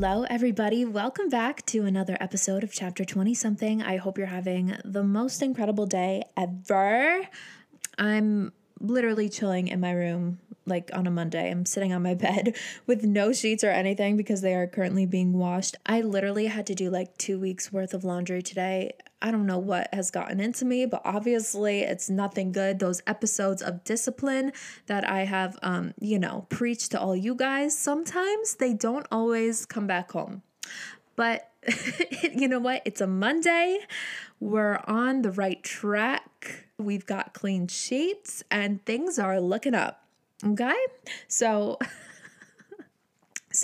Hello, everybody. Welcome back to another episode of Chapter 20 Something. I hope you're having the most incredible day ever. I'm literally chilling in my room, like on a Monday. I'm sitting on my bed with no sheets or anything because they are currently being washed. I literally had to do like 2 weeks worth of laundry today. I don't know what has gotten into me, but obviously it's nothing good. Those episodes of discipline that I have, preached to all you guys, sometimes they don't always come back home. But you know what? It's a Monday. We're on the right track. We've got clean sheets and things are looking up. Okay? So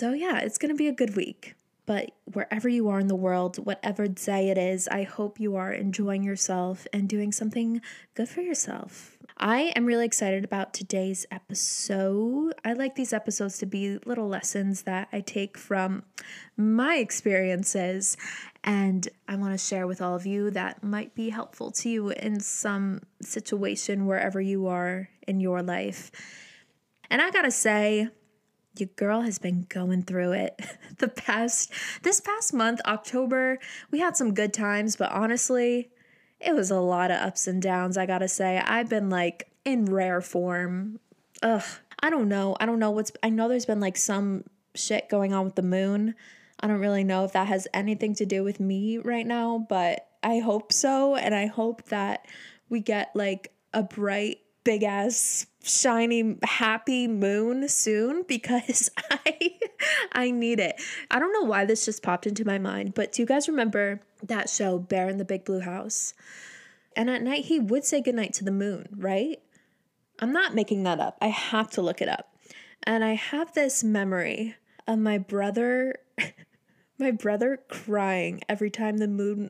yeah, it's going to be a good week. But wherever you are in the world, whatever day it is, I hope you are enjoying yourself and doing something good for yourself. I am really excited about today's episode. I like these episodes to be little lessons that I take from my experiences, and I want to share with all of you that might be helpful to you in some situation wherever you are in your life. And I gotta say, your girl has been going through it this past month, October. We had some good times, but honestly, it was a lot of ups and downs, I gotta say. I've been like in rare form. I know there's been like some shit going on with the moon. I don't really know if that has anything to do with me right now, but I hope so. And I hope that we get like a bright, big ass, shiny, happy moon soon, because I need it. I don't know why this just popped into my mind, but do you guys remember that show, Bear in the Big Blue House? And at night he would say goodnight to the moon, right? I'm not making that up. I have to look it up. And I have this memory of my brother, crying every time the moon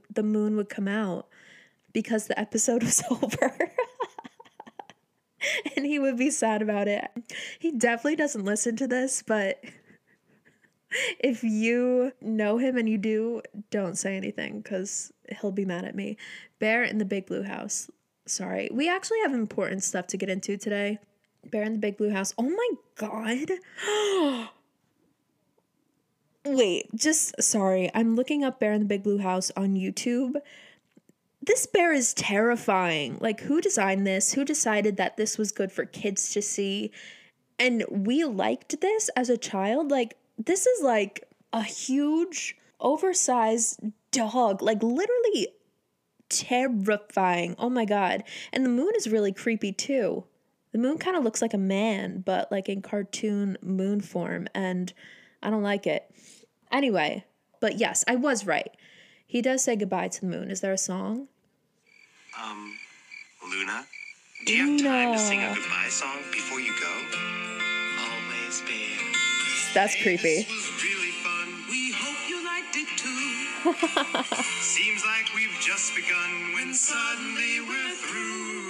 would come out because the episode was over. And he would be sad about it. He definitely doesn't listen to this, but if you know him and you do, don't say anything because he'll be mad at me. Bear in the Big Blue House. Sorry. We actually have important stuff to get into today. Bear in the Big Blue House. Oh my God. Wait, just sorry. I'm looking up Bear in the Big Blue House on YouTube. This bear is terrifying. Like, who designed this? Who decided that this was good for kids to see? And we liked this as a child. Like, this is like a huge, oversized dog. Like, literally terrifying. Oh my God. And the moon is really creepy too. The moon kind of looks like a man, but like in cartoon moon form. And I don't like it. Anyway, but yes, I was right. He does say goodbye to the moon. Is there a song? Luna, do you have time to sing a goodbye song before you go? Always be. That's creepy. This was really fun. We hope you liked it too. Seems like we've just begun when suddenly we're through.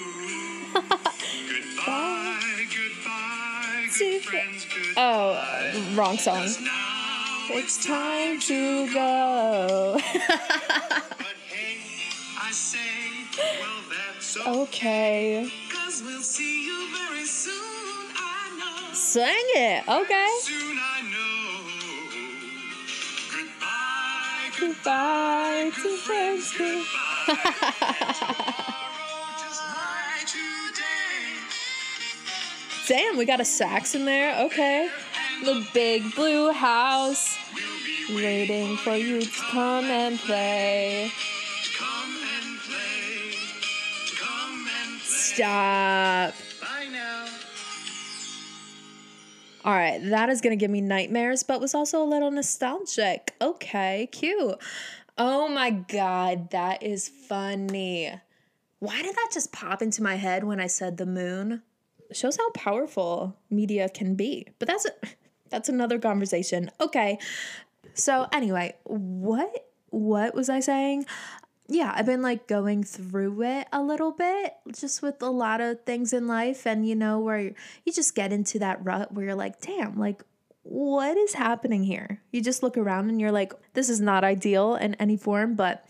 Goodbye, goodbye, good friends, goodbye. Oh, wrong song. It's time to go. But hey, I say, well, that's okay. 'Cause we'll see you very soon, I know. Sing it, okay. Soon I know. Goodbye, goodbye to friends. Goodbye. Damn, we got a sax in there, okay. The big blue house, we'll waiting for you to come and play. Stop. Bye now. All right, that is going to give me nightmares, but was also a little nostalgic. Okay, cute. Oh my God, that is funny. Why did that just pop into my head when I said the moon? It shows how powerful media can be, but that's another conversation. Okay. So anyway, what was I saying? Yeah, I've been like going through it a little bit, just with a lot of things in life, and where you just get into that rut where you're like, damn, like what is happening here? You just look around and you're like, this is not ideal in any form. But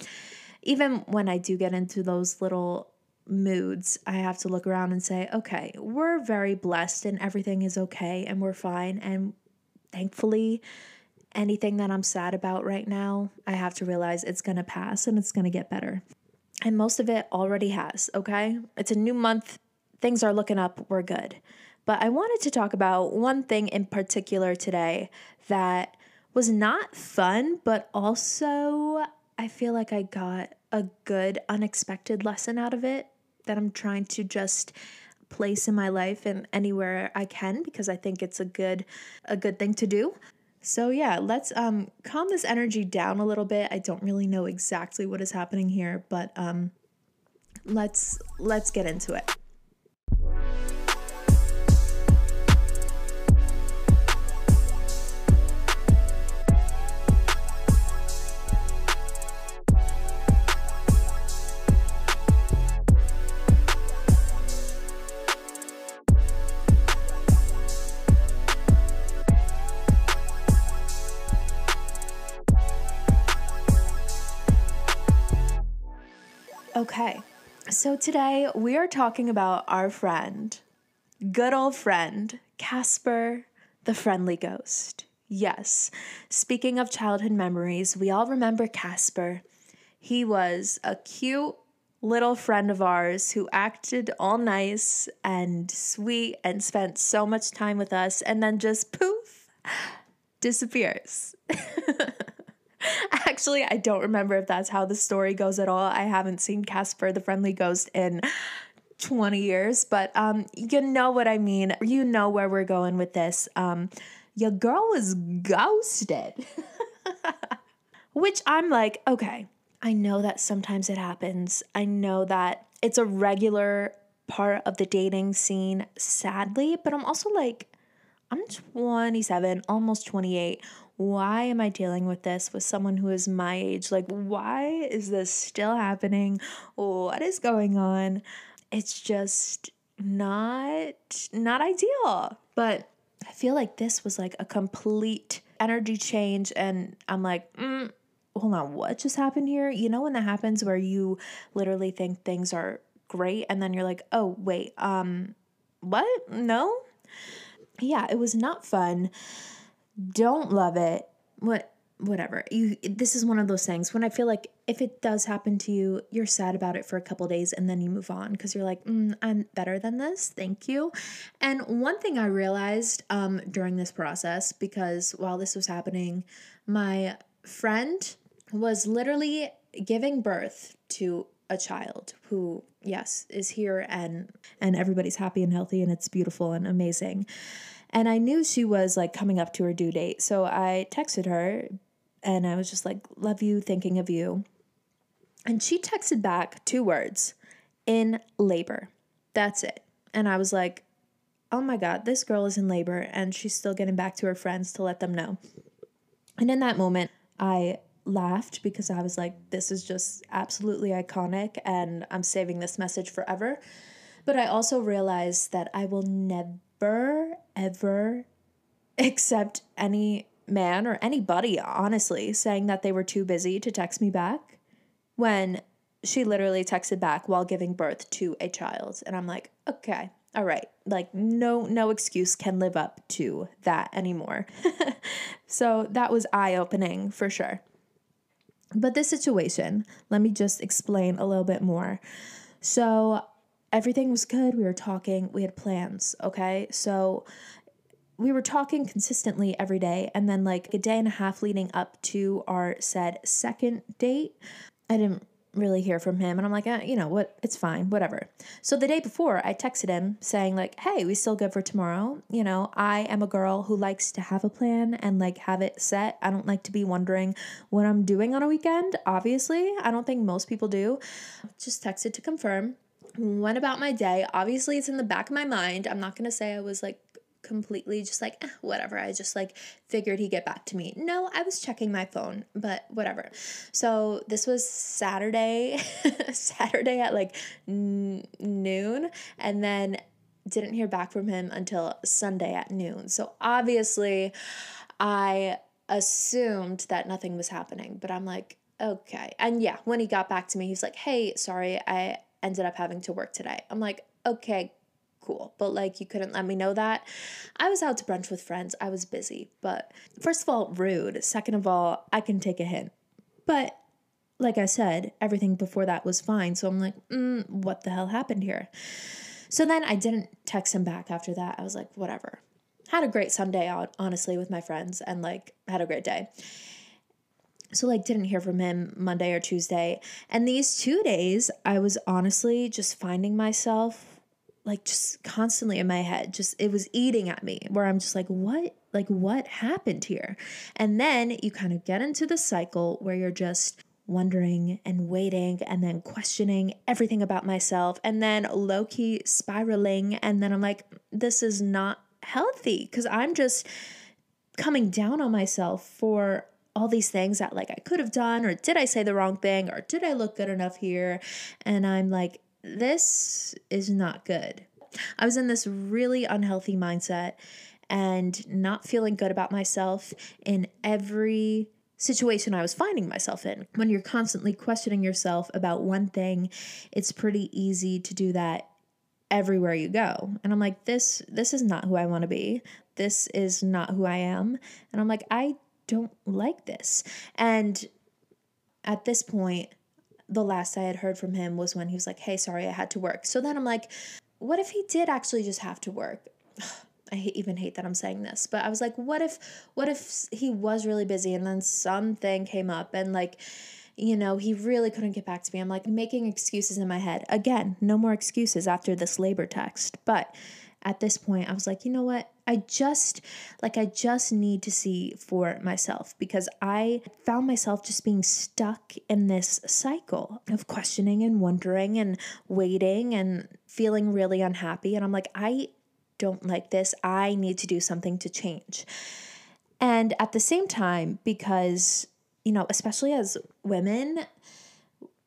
even when I do get into those little moods, I have to look around and say, okay, we're very blessed and everything is okay and we're fine. And thankfully, anything that I'm sad about right now, I have to realize it's going to pass and it's going to get better. And most of it already has, okay? It's a new month. Things are looking up. We're good. But I wanted to talk about one thing in particular today that was not fun, but also I feel like I got a good unexpected lesson out of it that I'm trying to just place in my life and anywhere I can, because I think it's a good thing to do. So yeah, let's calm this energy down a little bit. I don't really know exactly what is happening here, but let's get into it. Okay, so today we are talking about our friend, good old friend, Casper the Friendly Ghost. Yes, speaking of childhood memories, we all remember Casper. He was a cute little friend of ours who acted all nice and sweet and spent so much time with us and then just poof, disappears. Actually, I don't remember if that's how the story goes at all. I haven't seen Casper the Friendly Ghost in 20 years, but you know what I mean. You know where we're going with this. Your girl was ghosted. Which I'm like, okay, I know that sometimes it happens. I know that it's a regular part of the dating scene, sadly, but I'm also like, I'm 27, almost 28. Why am I dealing with this with someone who is my age? Like, why is this still happening? What is going on? It's just not ideal. But I feel like this was like a complete energy change. And I'm like, hold on, what just happened here? You know when that happens where you literally think things are great and then you're like, oh, wait, what? No? Yeah, it was not fun. Don't love it. Whatever. This is one of those things when I feel like if it does happen to you, you're sad about it for a couple days and then you move on because you're like, I'm better than this. Thank you. And one thing I realized during this process, because while this was happening, my friend was literally giving birth to a child who, yes, is here and everybody's happy and healthy and it's beautiful and amazing. And I knew she was like coming up to her due date. So I texted her and I was just like, love you, thinking of you. And she texted back 2 words, in labor. That's it. And I was like, oh my God, this girl is in labor and she's still getting back to her friends to let them know. And in that moment, I laughed because I was like, this is just absolutely iconic and I'm saving this message forever. But I also realized that I will never, ever accept any man or anybody, honestly, saying that they were too busy to text me back when she literally texted back while giving birth to a child. And I'm like, okay, all right. Like no excuse can live up to that anymore. So that was eye-opening for sure. But this situation, let me just explain a little bit more. So everything was good. We were talking. We had plans. Okay. So we were talking consistently every day. And then like a day and a half leading up to our said second date, I didn't really hear from him. And I'm like, you know what? It's fine. Whatever. So the day before I texted him saying like, hey, we still good for tomorrow. You know, I am a girl who likes to have a plan and like have it set. I don't like to be wondering what I'm doing on a weekend. Obviously, I don't think most people do. Just texted to confirm. Went about my day. Obviously, it's in the back of my mind. I'm not going to say I was like completely just like, whatever. I just like figured he'd get back to me. No, I was checking my phone, but whatever. So this was Saturday, Saturday at like noon, and then didn't hear back from him until Sunday at noon. So obviously I assumed that nothing was happening, but I'm like, okay. And yeah, when he got back to me, he's like, hey, sorry, I ended up having to work today. I'm like, okay, cool. But like, you couldn't let me know that. I was out to brunch with friends. I was busy. But first of all, rude. Second of all, I can take a hint. But like I said, everything before that was fine. So I'm like, what the hell happened here? So then I didn't text him back after that. I was like, whatever. Had a great Sunday out, honestly, with my friends, and like had a great day. So like didn't hear from him Monday or Tuesday. And these 2 days I was honestly just finding myself like just constantly in my head, just it was eating at me where I'm just like, what happened here? And then you kind of get into the cycle where you're just wondering and waiting and then questioning everything about myself and then low-key spiraling. And then I'm like, this is not healthy because I'm just coming down on myself for all these things that like I could have done, or did I say the wrong thing, or did I look good enough here? And I'm like, this is not good. I was in this really unhealthy mindset and not feeling good about myself in every situation I was finding myself in. When you're constantly questioning yourself about one thing, it's pretty easy to do that everywhere you go. And I'm like, this is not who I want to be. This is not who I am. And I'm like, I don't like this. And at this point, the last I had heard from him was when he was like, hey, sorry, I had to work. So then I'm like, what if he did actually just have to work? I even hate that I'm saying this, but I was like, what if he was really busy and then something came up and like, you know, he really couldn't get back to me. I'm like making excuses in my head. Again, no more excuses after this labor text. But at this point I was like, you know what? I just need to see for myself, because I found myself just being stuck in this cycle of questioning and wondering and waiting and feeling really unhappy. And I'm like, I don't like this. I need to do something to change. And at the same time, because, you know, especially as women,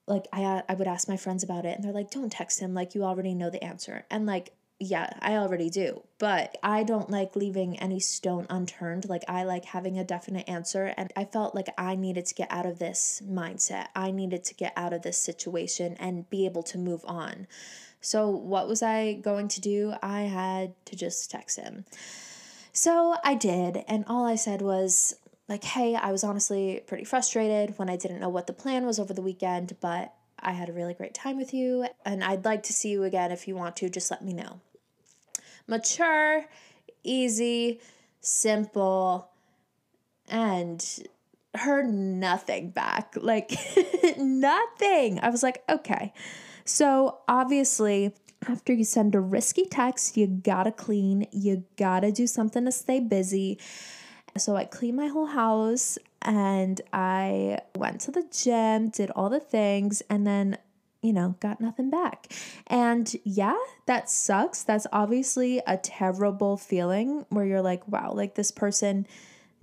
like I would ask my friends about it and they're like, don't text him. Like, you already know the answer. And like, yeah, I already do, but I don't like leaving any stone unturned. Like, I like having a definite answer. And I felt like I needed to get out of this mindset. I needed to get out of this situation and be able to move on. So what was I going to do? I had to just text him. So I did. And all I said was like, hey, I was honestly pretty frustrated when I didn't know what the plan was over the weekend, but I had a really great time with you. And I'd like to see you again. If you want to, just let me know. Mature, easy, simple, and heard nothing back. Like nothing. I was like, okay. So obviously, after you send a risky text, you gotta clean, you gotta do something to stay busy. So I cleaned my whole house and I went to the gym, did all the things, and then, you know, got nothing back. And yeah, that sucks. That's obviously a terrible feeling where you're like, wow, like this person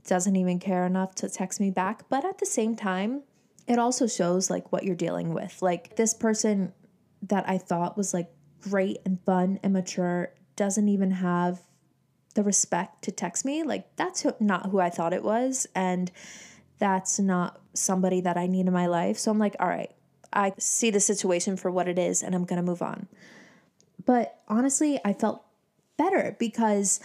doesn't even care enough to text me back. But at the same time, it also shows like what you're dealing with. Like, this person that I thought was like great and fun and mature doesn't even have the respect to text me. Like, that's not who I thought it was. And that's not somebody that I need in my life. So I'm like, all right, I see the situation for what it is and I'm going to move on. But honestly, I felt better because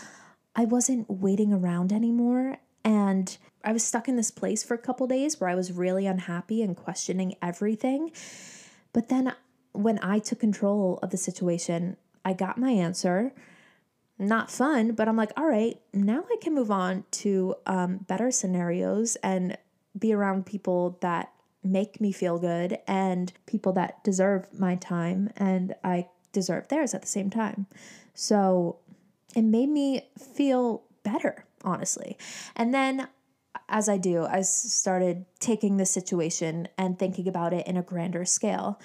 I wasn't waiting around anymore. And I was stuck in this place for a couple days where I was really unhappy and questioning everything. But then when I took control of the situation, I got my answer. Not fun, but I'm like, all right, now I can move on to better scenarios and be around people that make me feel good and people that deserve my time and I deserve theirs at the same time. So it made me feel better, honestly. And then as I do, I started taking the situation and thinking about it in a grander scale.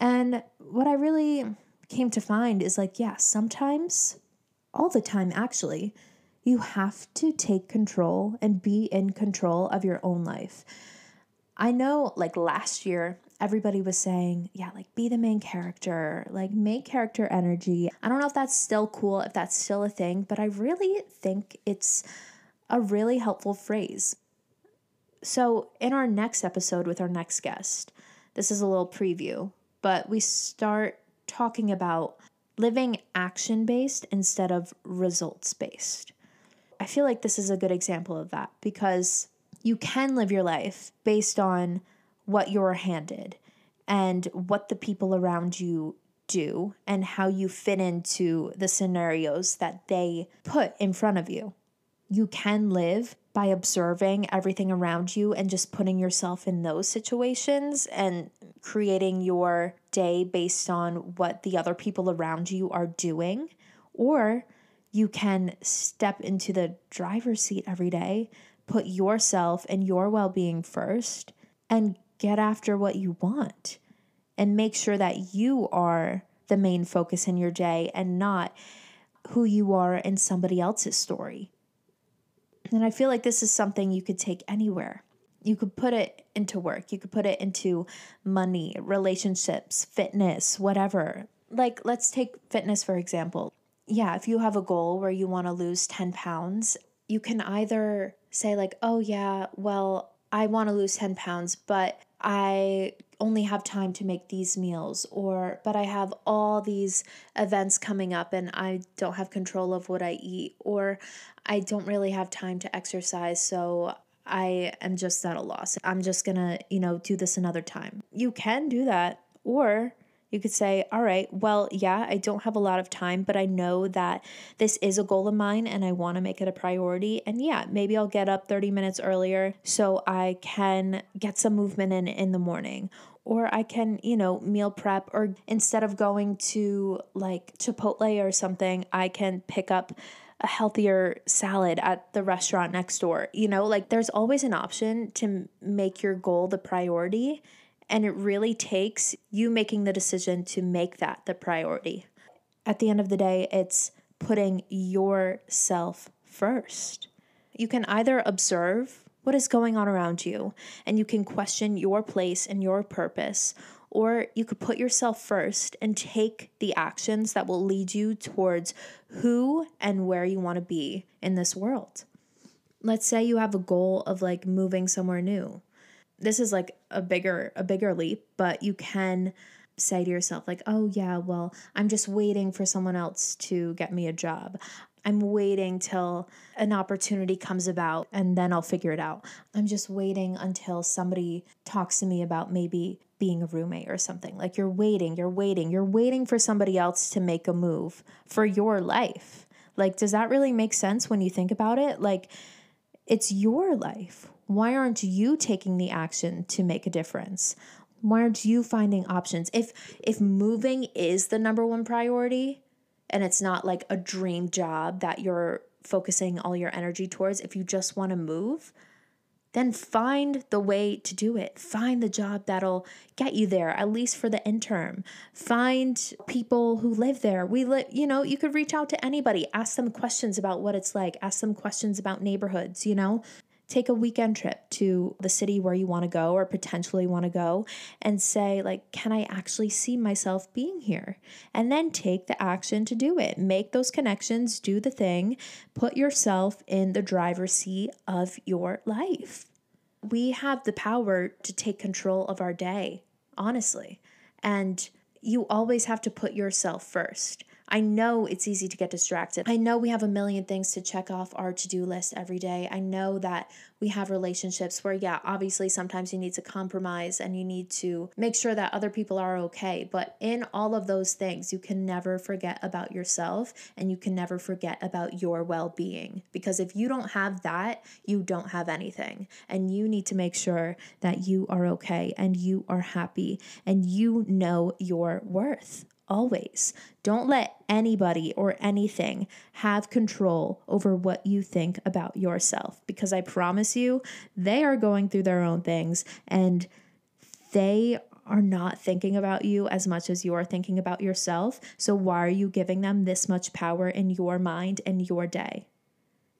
And what I really came to find is like, yeah, sometimes, all the time actually, you have to take control and be in control of your own life. I know like last year, everybody was saying, yeah, like be the main character, like main character energy. I don't know if that's still cool, if that's still a thing, but I really think it's a really helpful phrase. So in our next episode with our next guest, this is a little preview, but we start talking about living action-based instead of results-based. I feel like this is a good example of that because you can live your life based on what you're handed and what the people around you do and how you fit into the scenarios that they put in front of you. You can live by observing everything around you and just putting yourself in those situations and creating your day based on what the other people around you are doing. Or you can step into the driver's seat every day, put yourself and your well-being first, and get after what you want and make sure that you are the main focus in your day and not who you are in somebody else's story. And I feel like this is something you could take anywhere. You could put it into work. You could put it into money, relationships, fitness, whatever. Like, let's take fitness, for example. Yeah, if you have a goal where you want to lose 10 pounds, you can either say like, oh yeah, well, I want to lose 10 pounds, but I only have time to make these meals, or but I have all these events coming up and I don't have control of what I eat, or I don't really have time to exercise, so I am just at a loss. I'm just gonna, do this another time. You can do that, or you could say, all right, well, yeah, I don't have a lot of time, but I know that this is a goal of mine and I want to make it a priority. And yeah, maybe I'll get up 30 minutes earlier so I can get some movement in the morning. Or I can, meal prep, or instead of going to like Chipotle or something, I can pick up a healthier salad at the restaurant next door. There's always an option to make your goal the priority. And it really takes you making the decision to make that the priority. At the end of the day, it's putting yourself first. You can either observe what is going on around you, and you can question your place and your purpose, or you could put yourself first and take the actions that will lead you towards who and where you want to be in this world. Let's say you have a goal of like moving somewhere new. This is like a bigger leap, but you can say to yourself like, oh yeah, well, I'm just waiting for someone else to get me a job. I'm waiting till an opportunity comes about and then I'll figure it out. I'm just waiting until somebody talks to me about maybe being a roommate or something. Like you're waiting for somebody else to make a move for your life. Like, does that really make sense when you think about it? Like, it's your life. Why aren't you taking the action to make a difference? Why aren't you finding options? If moving is the number one priority and it's not like a dream job that you're focusing all your energy towards, if you just want to move, then find the way to do it. Find the job that'll get you there, at least for the interim. Find people who live there. You could reach out to anybody, ask them questions about what it's like, ask them questions about neighborhoods, Take a weekend trip to the city where you want to go or potentially want to go and say like, can I actually see myself being here? And then take the action to do it. Make those connections, do the thing, put yourself in the driver's seat of your life. We have the power to take control of our day, honestly. And you always have to put yourself first. I know it's easy to get distracted. I know we have a million things to check off our to-do list every day. I know that we have relationships where, yeah, obviously sometimes you need to compromise and you need to make sure that other people are okay. But in all of those things, you can never forget about yourself and you can never forget about your well-being. Because if you don't have that, you don't have anything. And you need to make sure that you are okay and you are happy and you know your worth. Always. Don't let anybody or anything have control over what you think about yourself, because I promise you, they are going through their own things and they are not thinking about you as much as you are thinking about yourself. So why are you giving them this much power in your mind and your day?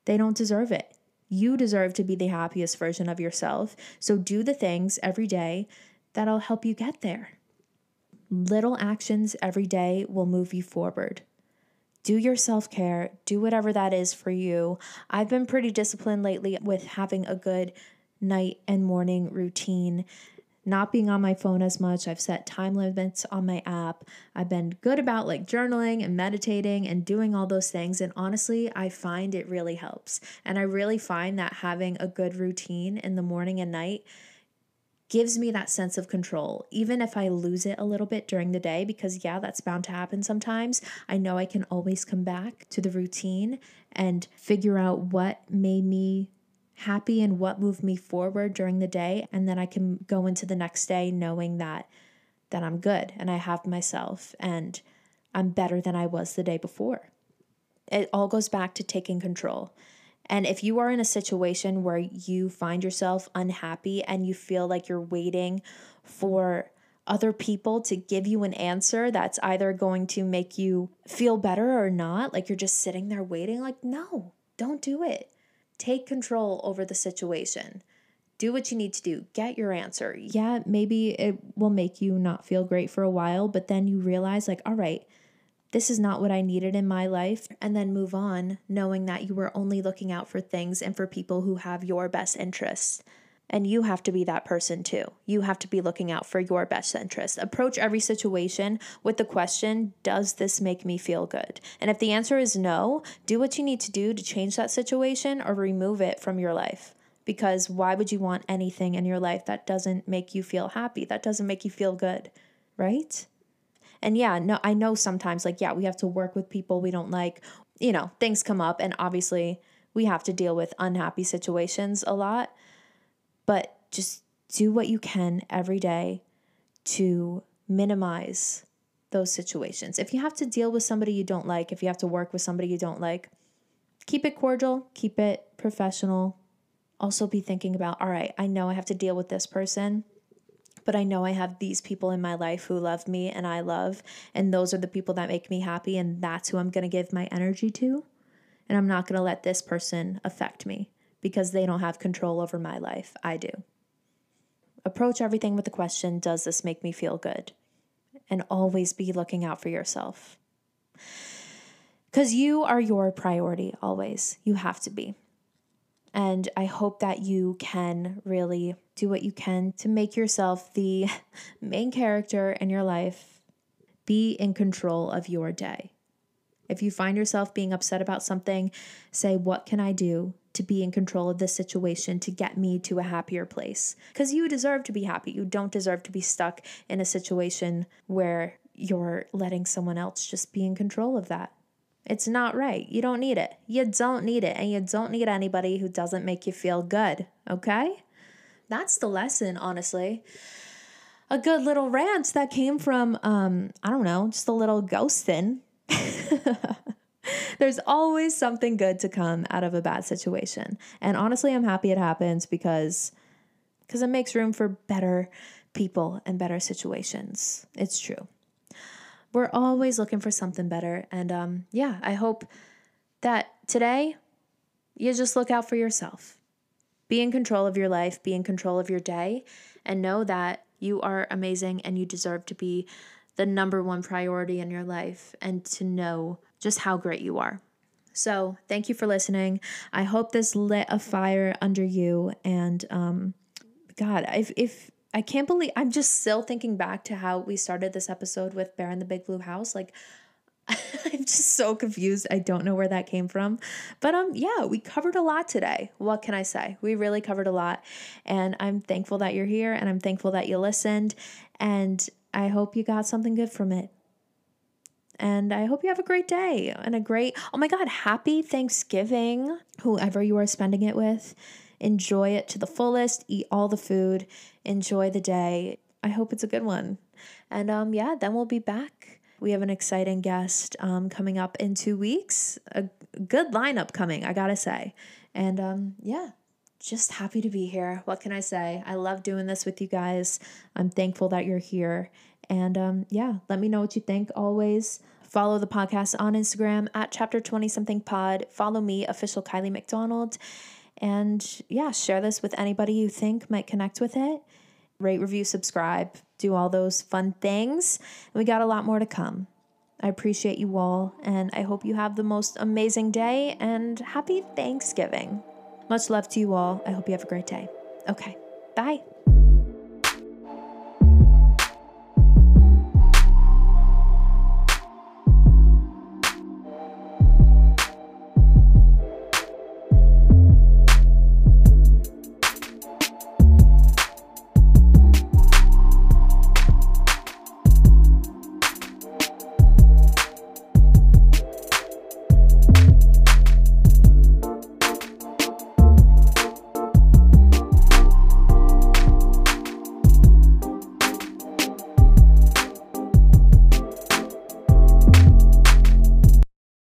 They don't deserve it. You deserve to be the happiest version of yourself. So do the things every day that'll help you get there. Little actions every day will move you forward. Do your self-care, do whatever that is for you. I've been pretty disciplined lately with having a good night and morning routine not being on my phone as much. I've set time limits on my app. I've been good about like journaling and meditating and doing all those things. And honestly, I find it really helps. And I really find that having a good routine in the morning and night gives me that sense of control, even if I lose it a little bit during the day, because yeah, that's bound to happen sometimes. I know I can always come back to the routine and figure out what made me happy and what moved me forward during the day. And then I can go into the next day knowing that I'm good and I have myself and I'm better than I was the day before. It all goes back to taking control. And if you are in a situation where you find yourself unhappy and you feel like you're waiting for other people to give you an answer that's either going to make you feel better or not, like you're just sitting there waiting, like, no, don't do it. Take control over the situation. Do what you need to do. Get your answer. Yeah, maybe it will make you not feel great for a while, but then you realize like, all right, this is not what I needed in my life, and then move on, knowing that you were only looking out for things and for people who have your best interests. And you have to be that person too. You have to be looking out for your best interests. Approach every situation with the question, does this make me feel good? And if the answer is no, do what you need to do to change that situation or remove it from your life. Because why would you want anything in your life that doesn't make you feel happy, that doesn't make you feel good, right? And yeah, no, I know sometimes like, yeah, we have to work with people we don't like, you know, things come up and obviously we have to deal with unhappy situations a lot, but just do what you can every day to minimize those situations. If you have to deal with somebody you don't like, if you have to work with somebody you don't like, keep it cordial, keep it professional. Also be thinking about, all right, I know I have to deal with this person, but I know I have these people in my life who love me and I love, and those are the people that make me happy, and that's who I'm going to give my energy to. And I'm not going to let this person affect me because they don't have control over my life. I do. Approach everything with the question, does this make me feel good? And always be looking out for yourself. Because you are your priority always. You have to be. And I hope that you can really do what you can to make yourself the main character in your life. Be in control of your day. If you find yourself being upset about something, say, what can I do to be in control of this situation to get me to a happier place? Because you deserve to be happy. You don't deserve to be stuck in a situation where you're letting someone else just be in control of that. It's not right. You don't need it. You don't need it. And you don't need anybody who doesn't make you feel good. Okay? That's the lesson, honestly. A good little rant that came from, I don't know, just a little ghosting. There's always something good to come out of a bad situation. And honestly, I'm happy it happens because it makes room for better people and better situations. It's true. We're always looking for something better. And yeah, I hope that today you just look out for yourself. Be in control of your life, be in control of your day, and know that you are amazing and you deserve to be the number one priority in your life and to know just how great you are. So thank you for listening. I hope this lit a fire under you. And God, if I can't believe I'm just still thinking back to how we started this episode with Bear in the Big Blue House. Like, I'm just so confused. I don't know where that came from. But yeah, we covered a lot today. What can I say? We really covered a lot. And I'm thankful that you're here and I'm thankful that you listened. And I hope you got something good from it. And I hope you have a great day and a great, oh my God, happy Thanksgiving, whoever you are spending it with. Enjoy it to the fullest. Eat all the food. Enjoy the day. I hope it's a good one. And yeah, then we'll be back. We have an exciting guest coming up in 2 weeks. A good lineup coming, I gotta say. And yeah, just happy to be here. What can I say? I love doing this with you guys. I'm thankful that you're here. And yeah, let me know what you think always. Follow the podcast on Instagram at Chapter 20 Something Pod. Follow me, official Kylie McDonald. And yeah, share this with anybody you think might connect with it. Rate, review, subscribe, do all those fun things. And we got a lot more to come. I appreciate you all, and I hope you have the most amazing day and happy Thanksgiving. Much love to you all. I hope you have a great day. Okay, bye.